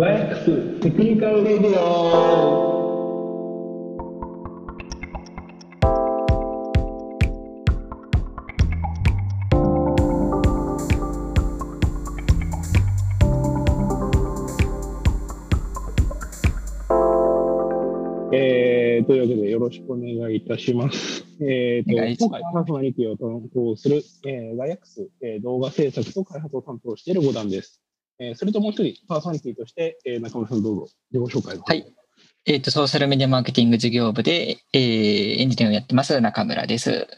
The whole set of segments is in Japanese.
Gaiax テクニカルレディオ。というわけでよろしくお願いいたします。今回パーソナリティを担当する、Gaiax、動画制作と開発を担当している5段です。それともう一人パーソナリティとして、中村さんどうぞ自己紹介を。はい、ソーシャルメディアマーケティング事業部で、エンジニアをやってます中村です。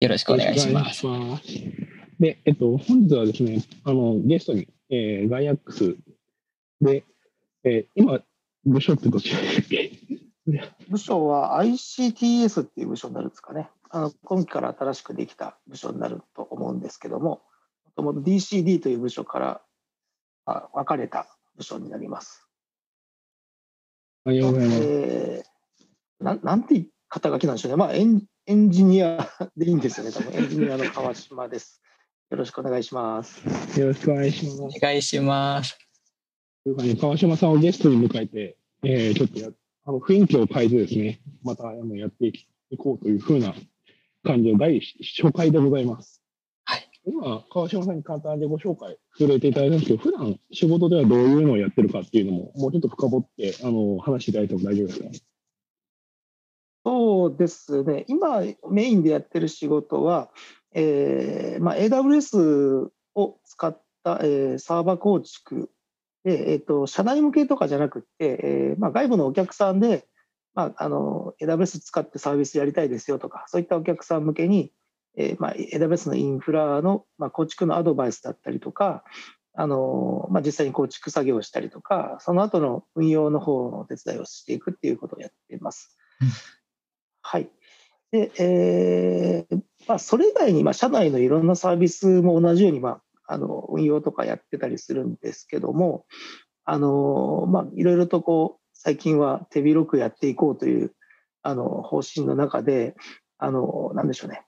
よろしくお願いします。で、本日はですね、ゲストに、Gaiax で、今部署ってどちらですか？部署は ICTS っていう部署になるんですかね。今期から新しくできた部署になると思うんですけども、もともと DCD という部署から分かれた部署になります。おはようございます。なんて肩書きなんでしょうね。まあエンジニアでいいんですよね。多分エンジニアの川島です。よろしくお願いします。よろしくお願いします。お願いします。というかね、川島さんをゲストに迎えて、ちょっと雰囲気を変えてですね、またやっていこうというふうな感じの第初回でございます。今、川島さんに簡単にご紹介触れていただいたんですけど、普段仕事ではどういうのをやってるかっていうのも、もうちょっと深掘って話していただいても大丈夫ですか？そうですね、今、メインでやってる仕事は、AWS を使った、サーバー構築で、社内向けとかじゃなくて、外部のお客さんで、AWS 使ってサービスやりたいですよとか、そういったお客さん向けに、AWS のインフラの、構築のアドバイスだったりとか、実際に構築作業をしたりとか、その後の運用の方のお手伝いをしていくっていうことをやっています。はい。で、それ以外に、社内のいろんなサービスも同じように、運用とかやってたりするんですけども、いろいろと最近は手広くやっていこうという方針の中で、なんでしょうね。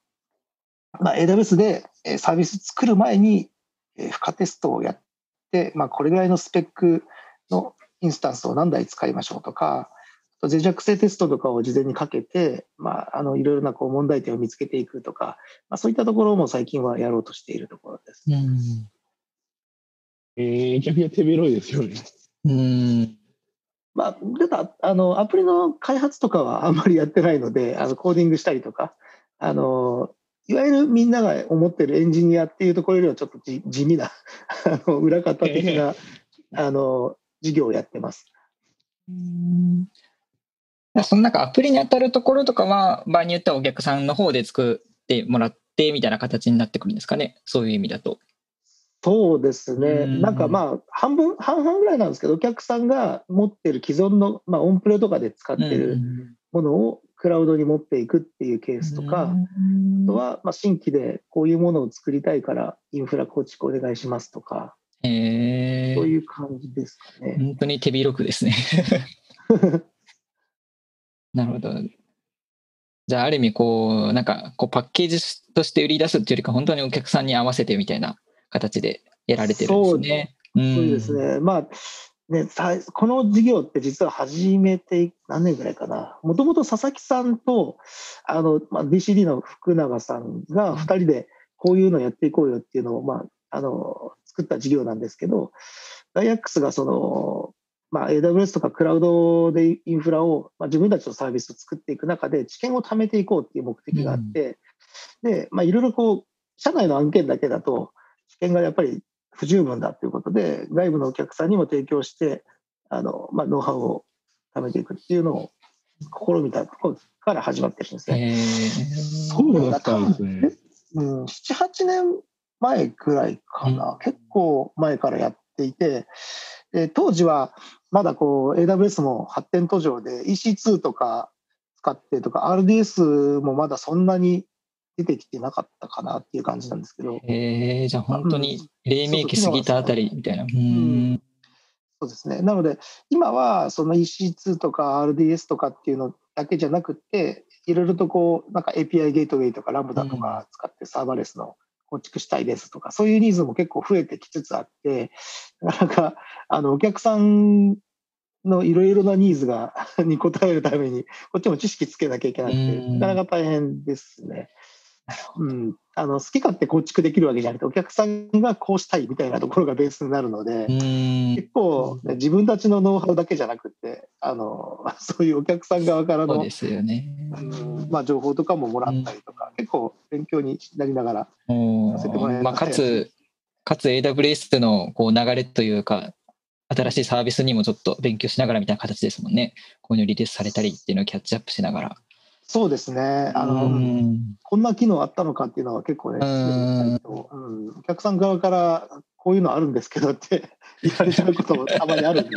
AWS でサービス作る前に負荷テストをやって、これぐらいのスペックのインスタンスを何台使いましょうとか、脆弱性テストとかを事前にかけて、いろいろな問題点を見つけていくとか、そういったところも最近はやろうとしているところです。逆に手広いですよね。ただアプリの開発とかはあんまりやってないので、コーディングしたりとか、いわゆるみんなが思ってるエンジニアっていうところよりはちょっと地味な裏方的な事業をやってます。そのアプリに当たるところとかは場合によってはお客さんの方で作ってもらってみたいな形になってくるんですかね、そういう意味だと。そうですね、半々ぐらいなんですけど、お客さんが持ってる既存の、オンプレとかで使ってるものをクラウドに持っていくっていうケースとか、あとは新規でこういうものを作りたいからインフラ構築お願いしますとか、そういう感じですかね。本当に手広くですね。なるほど。じゃあある意味パッケージとして売り出すっていうよりか、本当にお客さんに合わせてみたいな形でやられてるんですね。そうですね。この事業って実は始めて何年ぐらいかな、もともと佐々木さんとDCD の福永さんが2人でこういうのやっていこうよっていうのを、作った事業なんですけど、Gaiax がAWS とかクラウドでインフラを、自分たちのサービスを作っていく中で知見を貯めていこうっていう目的があって、いろいろ社内の案件だけだと知見がやっぱり不十分だということで、外部のお客さんにも提供してノウハウを貯めていくっていうのを試みたところから始まってるんですね。そうだったんですね。7,8 年前くらいかな、結構前からやっていて、当時はまだAWS も発展途上で EC2 とか使ってとか RDS もまだそんなに出てきてなかったかなっていう感じなんですけど、じゃあ本当に黎明期過ぎたあたりみたいな。そうですね。なので今はその EC2 とか RDS とかっていうのだけじゃなくて、いろいろとAPI ゲートウェイとかランブダとか使ってサーバーレスの構築したいですとか、そういうニーズも結構増えてきつつあって、なかなかお客さんのいろいろなニーズに応えるために、こっちも知識つけなきゃいけなくて、なかなか大変ですね。うん、好き勝手構築できるわけじゃなくて、お客さんがこうしたいみたいなところがベースになるので、結構、ね、自分たちのノウハウだけじゃなくて、そういうお客さん側からの、そうですよね、情報とかももらったりとか、結構勉強になりながらさせてもらいました。かつ AWS のこう流れというか、新しいサービスにもちょっと勉強しながらみたいな形ですもんね。こういうリリースされたりっていうのをキャッチアップしながら。そうですね、こんな機能あったのかっていうのは結構ね、お客さん側からこういうのあるんですけどって言われちゃうこともたまにあるんで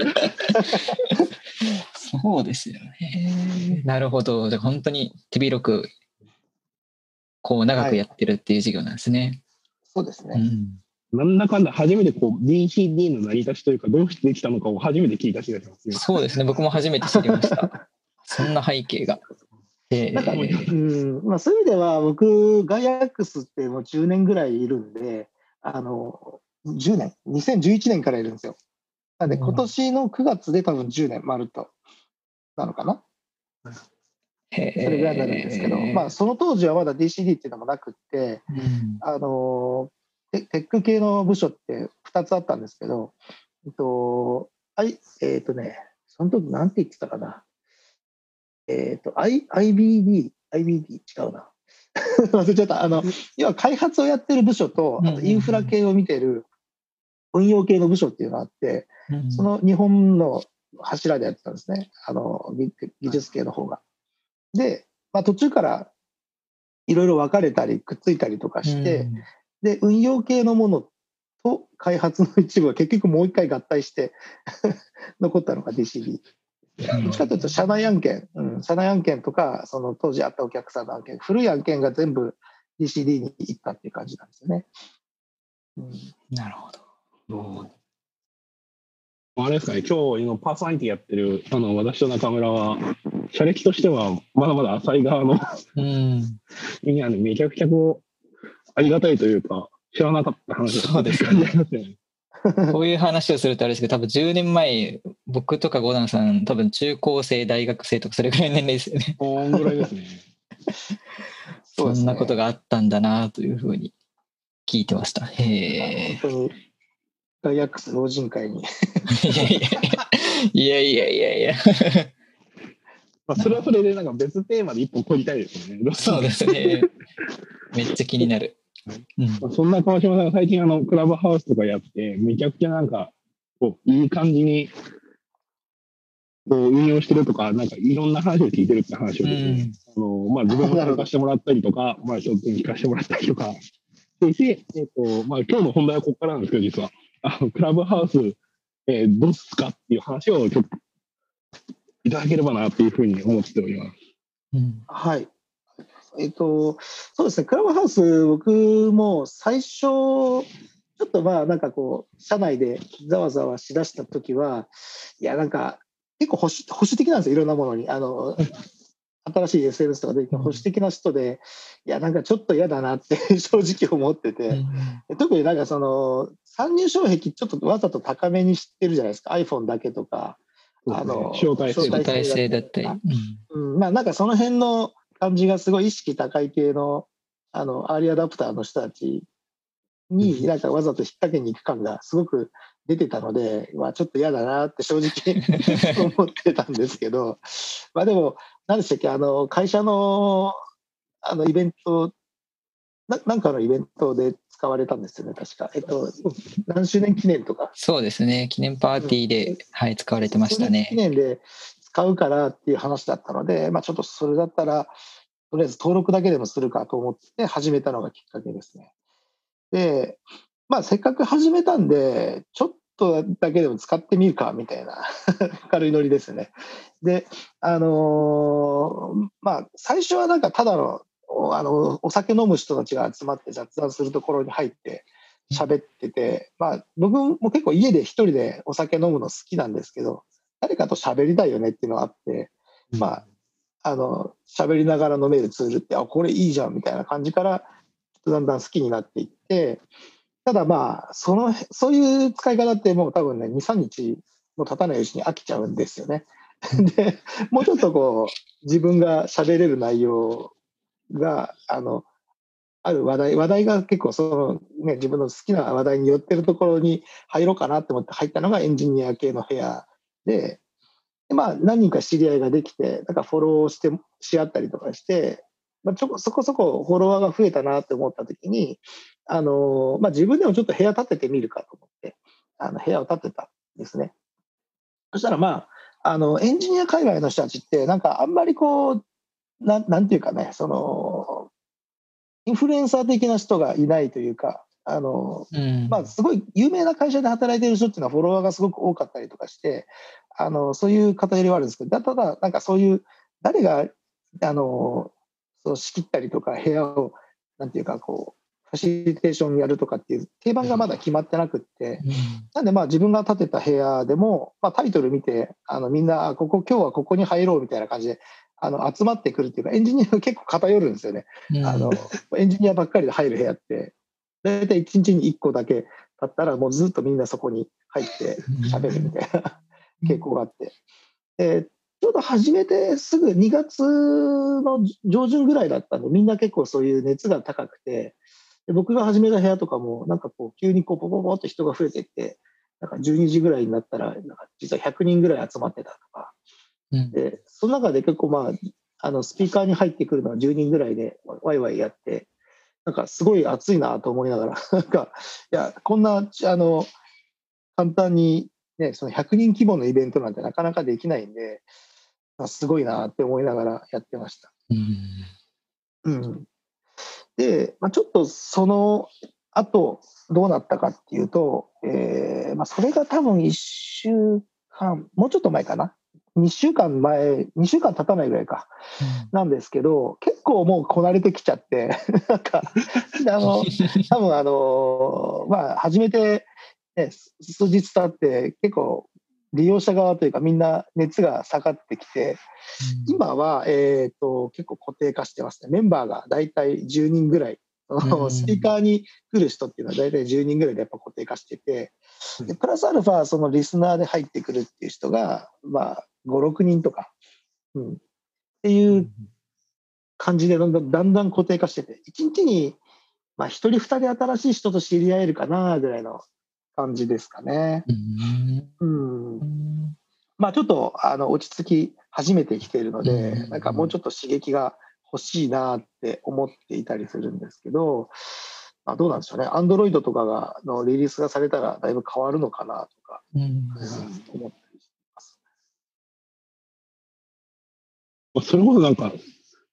そうですよね。なるほど。じゃあ本当に手広くこう長くやってるっていう事業なんですね。はい、そうですね、なんだかんだ初めてこう DCD の成り立ちというか、どうしてできたのかを初めて聞いた気がしますね。そうですね、僕も初めて知りましたそんな背景が。なんかそういう意味では僕、Gaiax ってもう10年ぐらいいるんで、2011年からいるんですよ。なんで今年の9月で多分10年まるっとなのかな、それぐらいになるんですけど、その当時はまだ DCD っていうのもなくって、テック系の部署って2つあったんですけど、その時なんて言ってたかな、IBB 違うな忘れちゃった。要は開発をやってる部署と、あとインフラ系を見てる運用系の部署っていうのがあって、その2本の柱でやってたんですね、技術系の方が。で、途中からいろいろ分かれたりくっついたりとかして、で運用系のものと開発の一部は結局もう一回合体して残ったのが DCD。どっちかというと社内案件、とか、その当時あったお客さんの案件、古い案件が全部 DCD に行ったっていう感じなんですよね。なるほど。あれですかね、今日今パーソナリティやってる私と中村は、社歴としてはまだまだ浅い側のいや、めちゃくちゃこうありがたいというか、知らなかった話だったんですよね。こういう話をするとあれですけど、多分10年前、僕とかゴダンさん、多分中高生、大学生とか、それぐらいの年齢ですよね。そんぐらいですね。そんなことがあったんだなというふうに聞いてました。へぇ。Gaiax老人会に。いやいやいやいや。それはそれで、なんか別テーマで一本取りたいですね。そうですね。めっちゃ気になる。そんな川島さんが最近クラブハウスとかやって、めちゃくちゃなんかこういい感じにこう運用してるとか、なんかいろんな話を聞いてるって話をですね、自分も参加してもらったりとか、ちょっと聞かせてもらったりとかして、今日の本題はここからなんですけど、実はクラブハウスどうすかっていう話をちょっといただければなというふうに思っております。はい、そうですね、クラブハウス、僕も最初、ちょっとなんかこう、社内でざわざわしだしたときは、いや、なんか、結構保守的なんですよ、いろんなものに。新しい SNS とかで、保守的な人で、いや、なんかちょっと嫌だなって、正直思ってて、特になんか、参入障壁、ちょっとわざと高めにしてるじゃないですか、iPhone だけとか、招待制だったり。なんかその辺の感じがすごい意識高い系のアーリーアダプターの人たちになんかわざと引っ掛けに行く感がすごく出てたので、ちょっと嫌だなって正直思ってたんですけど、でも何でしたっけ、会社のイベントなんかのイベントで使われたんですよね、確か。何周年記念とか。そうですね、記念パーティーで使われてましたね。記念で買うからっていう話だったので、ちょっとそれだったらとりあえず登録だけでもするかと思って始めたのがきっかけですね。で、せっかく始めたんでちょっとだけでも使ってみるかみたいな軽いノリですね。で、最初はなんかただのお酒飲む人たちが集まって雑談するところに入って喋ってて、僕も結構家で一人でお酒飲むの好きなんですけど、誰かと喋りたいよねっていうのがあって、喋りながら飲めるツールって、これいいじゃんみたいな感じからだんだん好きになっていって、ただまあそういう使い方ってもう多分ね、2、3日も経たないうちに飽きちゃうんですよね。で、もうちょっとこう、自分が喋れる内容が、ある話題が結構その、ね、自分の好きな話題に寄ってるところに入ろうかなと思って入ったのがエンジニア系の部屋で、まあ、何人か知り合いができて、だからフォローし合ったりとかして、まあ、そこそこフォロワーが増えたなって思ったときに、まあ、自分でもちょっと部屋建ててみるかと思って、部屋を建てたんですね。そしたら、まあ、エンジニア界隈の人たちって、なんかあんまりこう、なんていうかね、その、インフルエンサー的な人がいないというか、まあ、すごい有名な会社で働いてる人っていうのはフォロワーがすごく多かったりとかして、そういう偏りはあるんですけど、ただ、なんかそういう、誰が、そう仕切ったりとか、部屋を、なんていうか、こう、ファシリテーションやるとかっていう定番がまだ決まってなくって、なんで、まあ、自分が建てた部屋でも、まあ、タイトル見て、みんな、今日はここに入ろうみたいな感じで、集まってくるっていうか、エンジニアが結構偏るんですよね。エンジニアばっかりで入る部屋って、大体1日に1個だけだったら、もうずっとみんなそこに入って喋るみたいな傾向があって、ちょうど始めてすぐ2月の上旬ぐらいだったんで、みんな結構そういう熱が高くて、で僕が始めた部屋とかも、なんかこう、急にこうポポポっと人が増えていって、なんか12時ぐらいになったら、なんか実は100人ぐらい集まってたとか。でその中で結構、まあ、スピーカーに入ってくるのは10人ぐらいでワイワイやって、なんかすごい熱いなと思いながらなんかいやこんな簡単に、ね、その100人規模のイベントなんてなかなかできないんで、すごいなって思いながらやってました。で、まあ、ちょっとその後どうなったかっていうと、まあ、それが多分1週間、もうちょっと前かな、2週間経たないぐらいか、なんですけど、結構もうこなれてきちゃって、なんか、多分まあ、初めて、ね、数日経って、結構、利用者側というか、みんな熱が下がってきて、今は、結構固定化してますね。メンバーが大体10人ぐらい、スピーカーに来る人っていうのは大体10人ぐらいでやっぱ固定化してて、でプラスアルファそのリスナーで入ってくるっていう人が、まあ、5、6人とか、っていう感じでだんだん固定化してて、1日に、まあ、1人2人新しい人と知り合えるかなぐらいの感じですかね。まあ、ちょっと落ち着き始めてきているので、なんかもうちょっと刺激が欲しいなって思っていたりするんですけど、まあ、どうなんでしょうね。Android とかのリリースがされたらだいぶ変わるのかなとか、思ったりします。それこそなんか、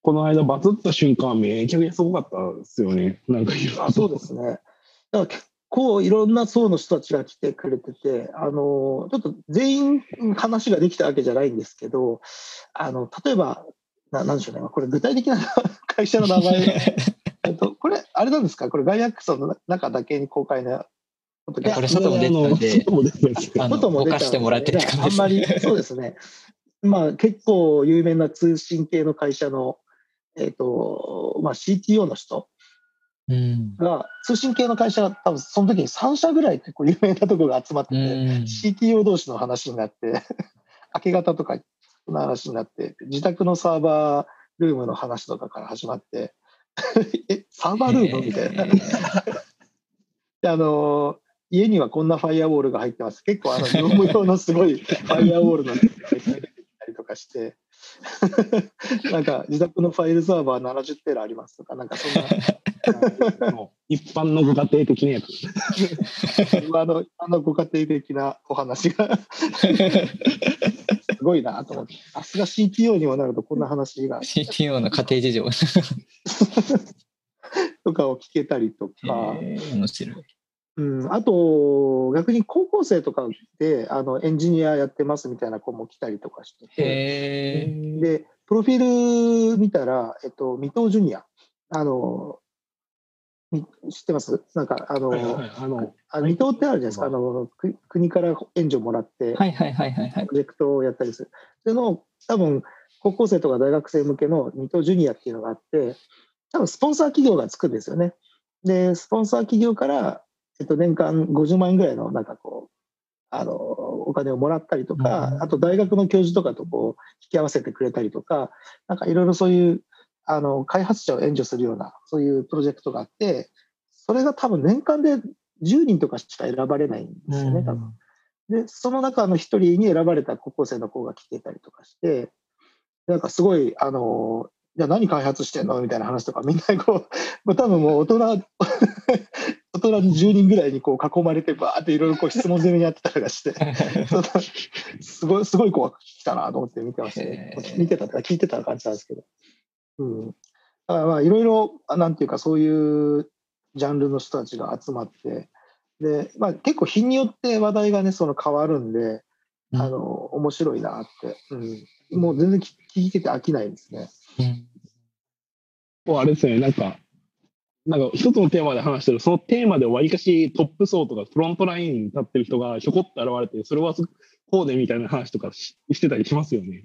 この間バズった瞬間、めちゃくちゃすごかったですよね。なんかそうですね。だから結構いろんな層の人たちが来てくれてて、ちょっと全員話ができたわけじゃないんですけど、例えば、なんでしょうね。これ具体的な会社の名前。これ、あれなんですか、これ、Gaiaxの中だけに公開なことで、これ、外も出てたんで、ぼかしてもらってる感じですね。あんまり、そうですね。まあ、結構有名な通信系の会社の、まあ、CTO の人が、通信系の会社、多分その時に3社ぐらい結構有名なとこが集まってて、CTO 同士の話になって、明け方とかの話になって、自宅のサーバールームの話とかから始まって、サーバールームみたいなで家にはこんなファイアウォールが入ってます、結構業務用のすごいファイアウォールの出てきたりとかしてなんか自宅のファイルサーバー70テラありますとか、なんかそんな一般のご家庭的なやつご家庭的なお話がすごいなと思って、さすが CTO にもなるとこんな話が CTO の家庭事情とかを聞けたりとか、面白い。あと逆に高校生とかでエンジニアやってますみたいな子も来たりとかしてて、でプロフィール見たら、未踏ジュニア、知ってます？なんか未踏ってあるじゃないですか、国から援助もらってプロジェクトをやったりする、それの多分高校生とか大学生向けの未踏ジュニアっていうのがあって、多分スポンサー企業がつくんですよね。で、スポンサー企業から、年間50万円ぐらいの、なんかこう、お金をもらったりとか、あと大学の教授とかとこう引き合わせてくれたりとか、なんかいろいろそういう開発者を援助するようなそういうプロジェクトがあって、それが多分年間で10人とかしか選ばれないんですよね、多分。でその中の1人に選ばれた高校生の子が来ていたりとかして、なんかすごいじゃあ何開発してんのみたいな話とか、みんなこう多分もう大人10人ぐらいにこう囲まれてバーっていろいろ質問攻めにやってたりとかしてすごい子が来たなと思って見てましたね。見てたとか聞いてた感じなんですけど、だからまあいろいろなんていうか、そういうジャンルの人たちが集まって、で、まあ、結構日によって話題がねその変わるんで、面白いなって、もう全然聞いてて飽きないですね。もうあれですね、なんか一つのテーマで話してる、そのテーマでわりかしトップ層とかフロントラインに立ってる人がひょこっと現れて、それはこうでみたいな話とかしてたりしますよね。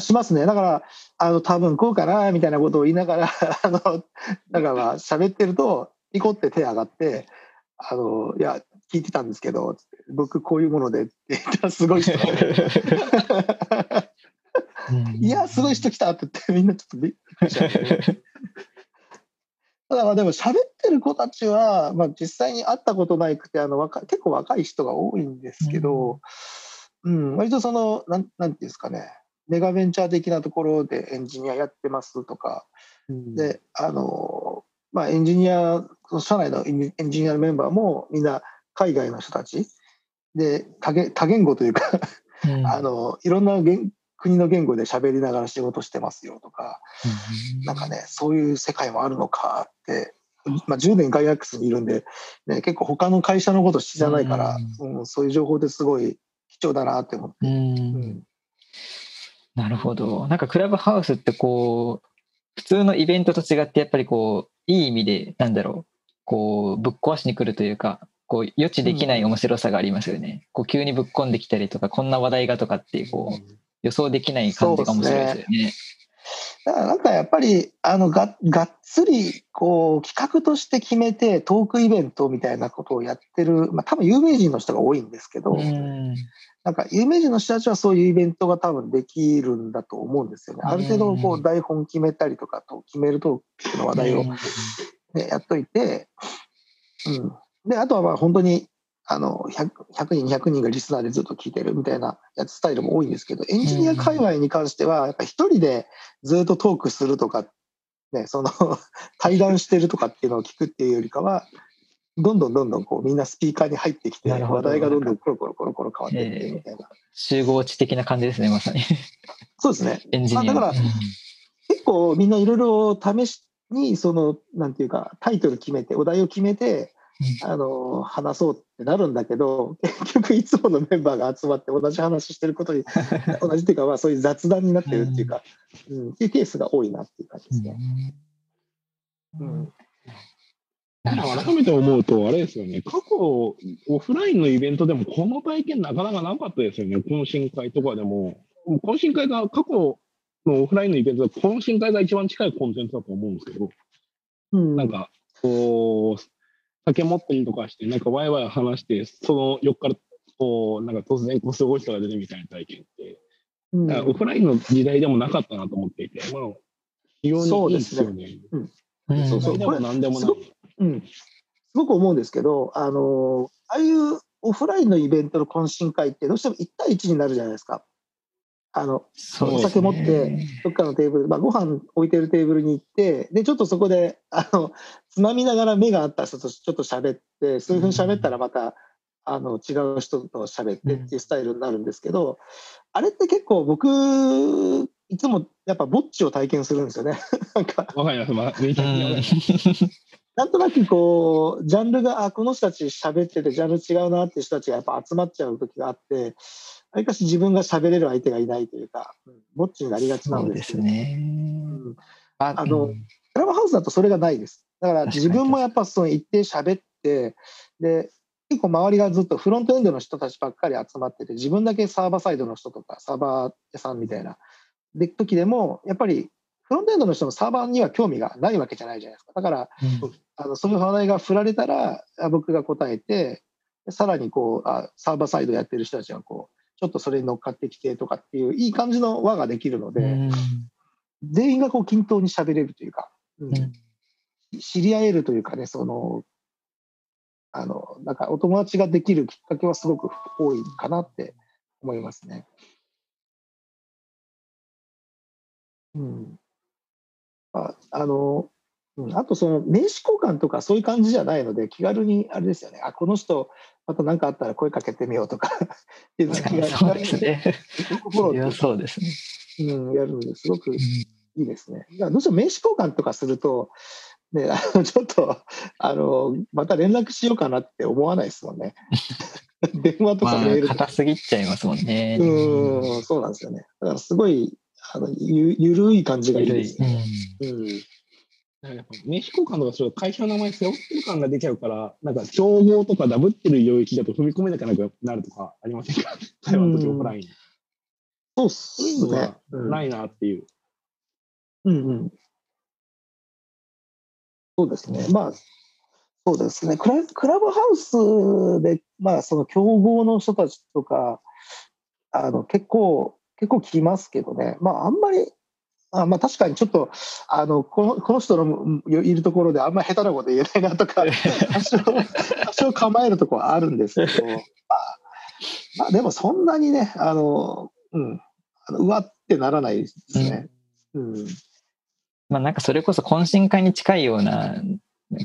しますね。だから多分こうかなみたいなことを言いながらだから喋ってるとピコって手上がって、いや聞いてたんですけど僕こういうものでって言ったらすごい人いやすごい人来たって言って、みんなちょっとびっくりしちゃう。ただまあでも喋ってる子たちは、まあ、実際に会ったことなくて結構若い人が多いんですけど、割とそのなんていうんですかね、メガベンチャー的なところでエンジニアやってますとか、でエンジニア社内のエンジニアのメンバーもみんな海外の人たちで多言語というかいろんな国の言語で喋りながら仕事してますよとか、なんかねそういう世界もあるのかって、10年Gaiaxにいるんで、ね、結構他の会社のこと知らないから、そういう情報ってすごい貴重だなって思って。なるほど。なんかクラブハウスってこう普通のイベントと違ってやっぱりこういい意味でこうぶっ壊しに来るというか、こう予知できない面白さがありますよね。こう急にぶっ込んできたりとか、こんな話題がとかっていうこう予想できない感じが面白いですよね。だからなんかやっぱりがっつりこう企画として決めてトークイベントみたいなことをやってる、多分有名人の人が多いんですけど、なんか有名人の人たちはそういうイベントが多分できるんだと思うんですよね。ある程度こう台本決めたりとかと決めるトークの話題を、やっといて、であとはまあ本当に100人200人がリスナーでずっと聞いてるみたいなスタイルも多いんですけど、エンジニア界隈に関してはやっぱ一人でずっとトークするとか、対談してるとかっていうのを聞くっていうよりかは、どんどんこうみんなスピーカーに入ってきて、話題がどんどんコロコロ変わっていってみたいな、集合地的な感じですね、まさに。そうですね。エンジニアだから結構みんないろいろ試しになんていうかタイトル決めてお題を決めて話そうってなるんだけど、結局いつものメンバーが集まって同じ話してることに同じっていうか、そういう雑談になってるっていうか、っていうケースが多いなっていう感じですね。改めて思うとあれですよね、過去オフラインのイベントでもこの体験なかなかなかったですよね。懇親会とかでも、懇親会が過去のオフラインのイベントで懇親会が一番近いコンテンツだと思うんですけど、なんかこう酒持ったりとかして、なんかワイワイ話して、その横からこうなんか突然こうすごい人が出てみたいな体験って、オフラインの時代でもなかったなと思っていて、非常にいいですよね。そうそう、でも何でもない。すごく思うんですけど、ああいうオフラインのイベントの懇親会ってどうしても1対1になるじゃないですか。お酒持ってどっかのテーブル、ご飯置いてるテーブルに行って、でちょっとそこでつまみながら目が合った人とちょっと喋って、数分喋ったらまた違う人と喋ってっていうスタイルになるんですけど、あれって結構僕いつもやっぱぼっちを体験するんですよね。わかります。なんとなくこうジャンルがこの人たち喋っててジャンル違うなっていう人たちがやっぱ集まっちゃう時があって、わりかし自分が喋れる相手がいないというか、ぼっちになりがちなんですけど、クラブハウスだとそれがないです。だから自分もやっぱその一定喋って、で結構周りがずっとフロントエンドの人たちばっかり集まってて、自分だけサーバーサイドの人とかサーバー屋さんみたいな時でもやっぱりフロントエンドの人もサーバーには興味がないわけじゃないじゃないですか。だからそういう話題が振られたら僕が答えて、さらにこうサーバーサイドやってる人たちがこうちょっとそれに乗っかってきてとかっていういい感じの輪ができるので、うん、全員がこう均等に喋れるというか、うん、知り合えるというかね、そのなんかお友達ができるきっかけはすごく多いかなって思いますね。うん、あとその名刺交換とかそういう感じじゃないので、気軽にあれですよね、この人また何かあったら声かけてみようとかっていうのが気軽にそうですね、やるのですごくいいですね。だからどうしても名刺交換とかすると、ね、ちょっとまた連絡しようかなって思わないですもんね。電話とかメールとか、硬すぎちゃいますもんね。そうなんですよね。だからすごいゆるい感じがいいですね。名刺交換とかすると会社の名前背負ってる感が出ちゃうから、なんか競合とかダブってる領域だと踏み込めなくなるとかありませんか、台湾と情報ライン。そうっすね、ないなっていう。そうですね。まあそうですね、クラブハウスで、まあ、その競合の人たちとか結構来ますけどね。まああんまりまあ、確かにちょっとこの人のいるところであんまり下手なこと言えないなとか多少構えるところはあるんですけど、まあでもそんなにねうわってならないですね。まあなんかそれこそ懇親会に近いような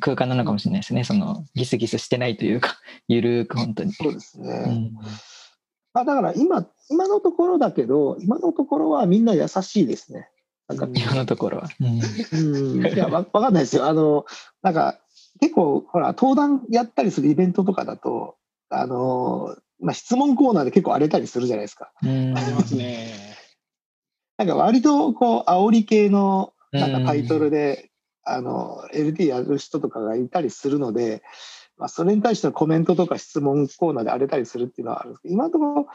空間なのかもしれないですね。そのギスギスしてないというか、ゆるく本当に。そうですね。だから今のところだけど、今のところはみんな優しいですね。今のところは。いや、分かんないですよ。なんか、結構、ほら、登壇やったりするイベントとかだと、まあ、質問コーナーで結構荒れたりするじゃないですか。ありますね。なんか、割と、こう、煽り系の、なんかタイトルで、LT やる人とかがいたりするので、まあ、それに対してのコメントとか質問コーナーで荒れたりするっていうのはあるんですけど、今のとこ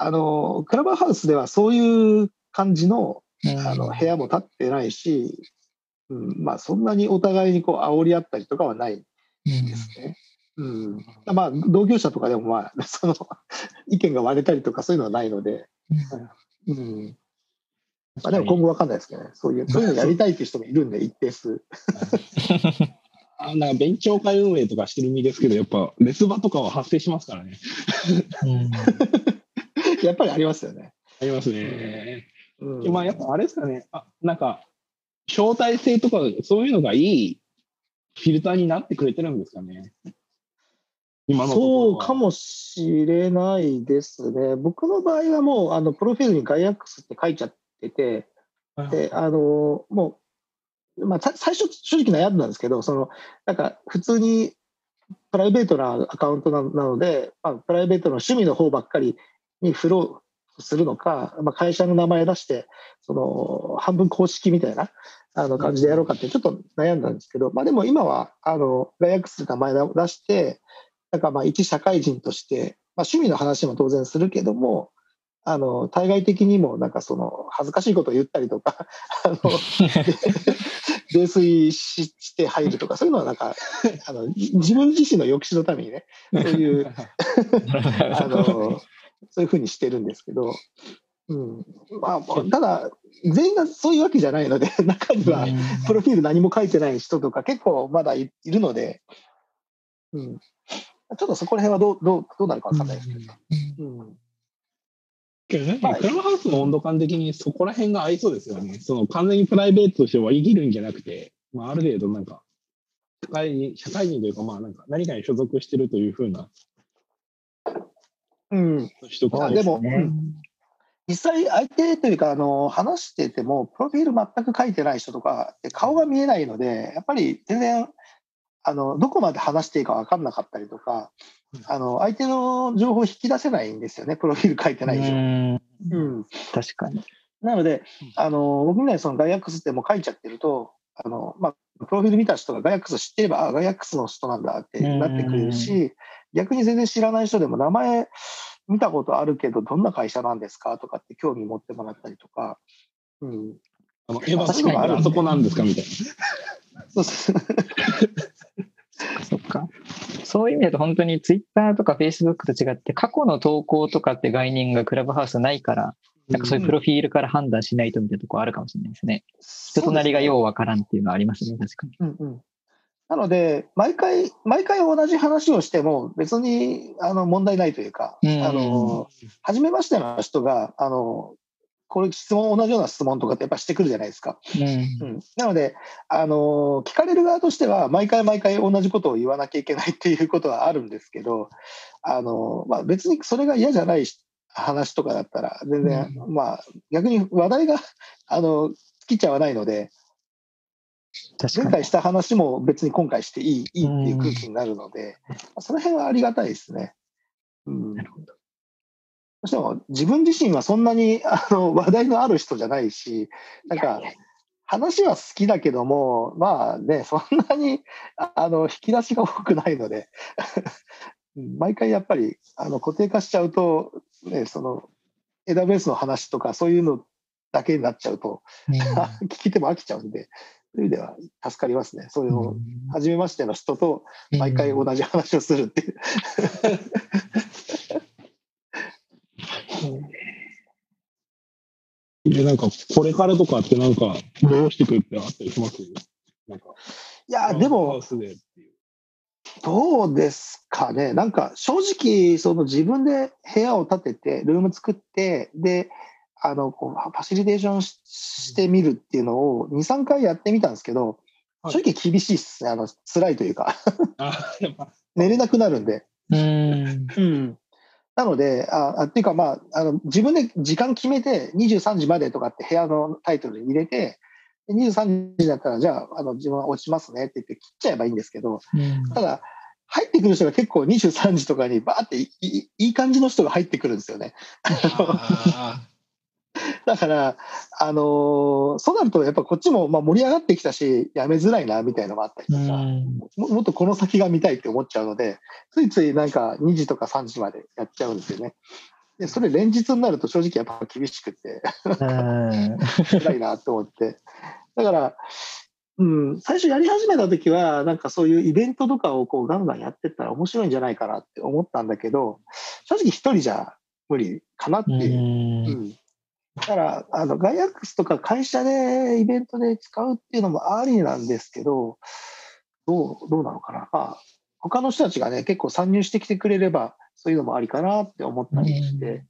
ろ、クラブハウスではそういう感じの、部屋も立ってないし、まあ、そんなにお互いにこう煽り合ったりとかはないですね。まあ、同業者とかでも、まあ、その意見が割れたりとかそういうのはないので、まあ、でも今後分かんないですけどね、そういうのやりたいっていう人もいるんで、一定数。なんか勉強会運営とかしてる身ですけど、やっぱレス場とかは発生しますからね。やっぱりありますよね。ありますね。まあやっぱあれですかね、なんか招待制とかそういうのがいいフィルターになってくれてるんですかね、今の。そうかもしれないですね。僕の場合はもうプロフィールにGaiaxって書いちゃってて、でもう、まあ、最初正直悩んだんですけど、なんか普通にプライベートなアカウントなので、まあ、プライベートの趣味の方ばっかりにフローするのか、まあ、会社の名前出して半分公式みたいな感じでやろうかってちょっと悩んだんですけど、まあ、でも今はGaiaxの名前を出して、なんかまあ一社会人として、まあ、趣味の話も当然するけども、対外的にもなんか恥ずかしいことを言ったりとか泥酔して入るとか、そういうのはなんか自分自身の抑止のためにね、そういうふうにしてるんですけど、まあ、ただ全員がそういうわけじゃないので、中にはプロフィール何も書いてない人とか結構まだいるので、ちょっとそこら辺はどうなるか分かんないですけど。クラブハウスの温度感的にそこら辺が合いそうですよね。完全にプライベートとしては言い切るんじゃなくて、まあ、ある程度なんか社会人というか、まあなんか何かに所属してるというふうな。でも、実際相手というか話しててもプロフィール全く書いてない人とか顔が見えないので、やっぱり全然どこまで話していいか分かんなかったりとか、相手の情報を引き出せないんですよね、プロフィール書いてない以上。確かに。なので僕みたいにGaiaxってもう書いちゃってると、まあ、プロフィール見た人がGaiax知ってれば、Gaiaxの人なんだってなってくれるし、逆に全然知らない人でも名前見たことあるけどどんな会社なんですかとかって興味持ってもらったりとか、エヴァスがあそこなんですかみたいな。そっか。そういう意味だと本当に Twitter とか Facebook と違って過去の投稿とかって概念がクラブハウスないから、なんかそういうプロフィールから判断しないとみたいなところあるかもしれないですね。人となりがようわからんっていうのはありますね、確かに。うんうん、なので毎回同じ話をしても別に問題ないというか、初めましての人がこれ同じような質問とかってやっぱしてくるじゃないですか、なので聞かれる側としては毎回同じことを言わなきゃいけないっていうことはあるんですけど、別にそれが嫌じゃない話とかだったら全然、逆に話題が尽きちゃわないので、前回した話も別に今回していいっていう空気になるので、その辺はありがたいですね。なるほど。そしても自分自身はそんなに話題のある人じゃないし、なんか話は好きだけども、そんなに引き出しが多くないので毎回やっぱり固定化しちゃうと、その AWS の話とかそういうのだけになっちゃうと聞いても飽きちゃうんで、そういう意味では助かりますね。それを初めましての人と毎回同じ話をするっていう、なんかこれからとかってなんかどうしていくってあったりします？なんかいやでもどうですかね。なんか正直その自分で部屋を建ててルーム作ってでこうファシリテーションしてみるっていうのを 2,3 回やってみたんですけど、正直厳しいっすね。辛いというか寝れなくなるんで、なのでっていうか自分で時間決めて23時までとかって部屋のタイトルに入れて、23時だったらじゃあ自分は落ちますねって言って切っちゃえばいいんですけど、ただ入ってくる人が結構23時とかにバーっていい感じの人が入ってくるんですよね。だからそうなるとやっぱこっちも盛り上がってきたしやめづらいなみたいなのもあったりとか、もっとこの先が見たいって思っちゃうので、ついついなんか2時とか3時までやっちゃうんですよね。でそれ連日になると正直やっぱ厳しくて辛いなと思って、だから、最初やり始めた時はなんかそういうイベントとかをこうガンガンやってったら面白いんじゃないかなって思ったんだけど、正直一人じゃ無理かなっていう。だからGaiaxとか会社でイベントで使うっていうのもありなんですけど、どうなのかな。他の人たちがね結構参入してきてくれればそういうのもありかなって思ったりして、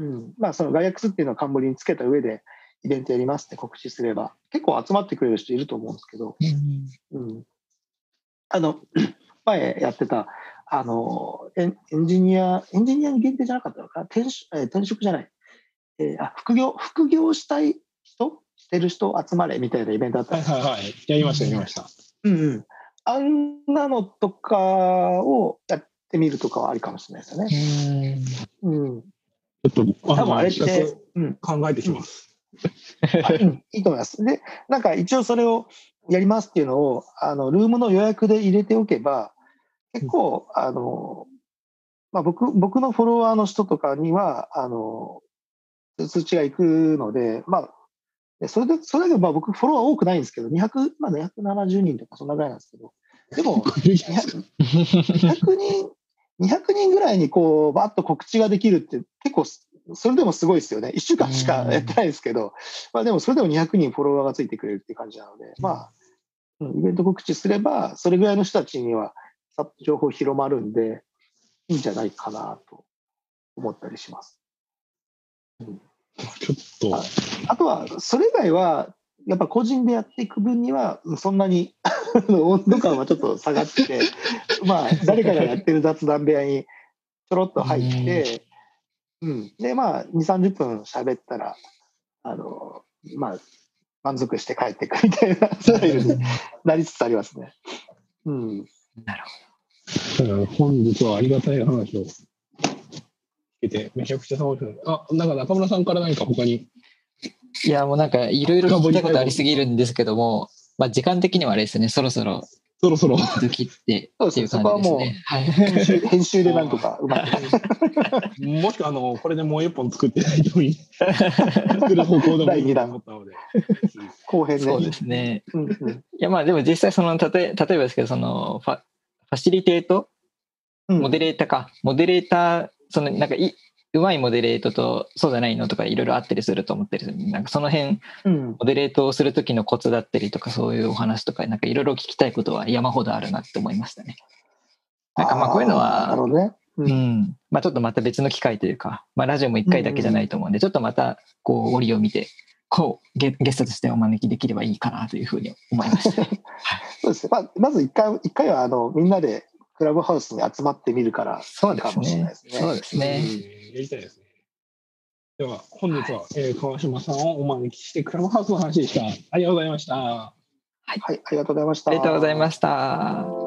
そのGaiaxっていうのは冠につけた上でイベントやりますって告知すれば結構集まってくれる人いると思うんですけど、前やってたエンジニアに限定じゃなかったのか、転職じゃない。副業したい人してる人集まれみたいなイベントだったんです。やりました。あんなのとかをやってみるとかはありかもしれないですよね。ちょっと多分あれって考えてきます。いいと思います。でなんか一応それをやりますっていうのをルームの予約で入れておけば結構僕のフォロワーの人とかには通知がいくので、それだけ僕フォロワー多くないんですけど、270人とかそんなぐらいなんですけど、でも200人ぐらいにこうバッと告知ができるって結構それでもすごいですよね。1週間しかやってないですけど、でもそれでも200人フォロワーがついてくれるっていう感じなので、イベント告知すればそれぐらいの人たちにはさっと情報広まるんでいいんじゃないかなと思ったりします。あとはそれ以外はやっぱ個人でやっていく分にはそんなに温度感はちょっと下がってて誰かがやってる雑談部屋にちょろっと入って、で20-30分喋ったら満足して帰ってくみたいなスタイルになりつつありますね。なるほど。本日はありがたい話をめちゃくちゃ楽しい。なんか中村さんから何か他に。いやもうなんかいろいろ聞いたことありすぎるんですけども、時間的にはあれですね。そろそろ切ってっていう感じですね。そこはもう編集でなんとかうまく。もしくはこれでもう一本作ってないように作る方向でもいいと思ったので。後編で。そうですね。いやでも実際例えばですけどファシリテート、モデレーターか、モデレーター、そのなんかうまいモデレートとそうじゃないのとかいろいろあったりすると思ってる、なんかその辺、モデレートをする時のコツだったりとかそういうお話とかなんかいろいろ聞きたいことは山ほどあるなって思いましたね。なんかまあこういうのは、まあ、ちょっとまた別の機会というか、まあ、ラジオも1回だけじゃないと思うんで、ちょっとまたこう折を見てこうゲストとしてお招きできればいいかなというふうに思いました。そうですね、まあ、まず1回はみんなでクラブハウスに集まってみるからいいかもしれないですね。そうですね。やりたいですね。では本日は、川島さんをお招きしてクラブハウスの話でした。ありがとうございました。はい、ありがとうございました。ありがとうございました。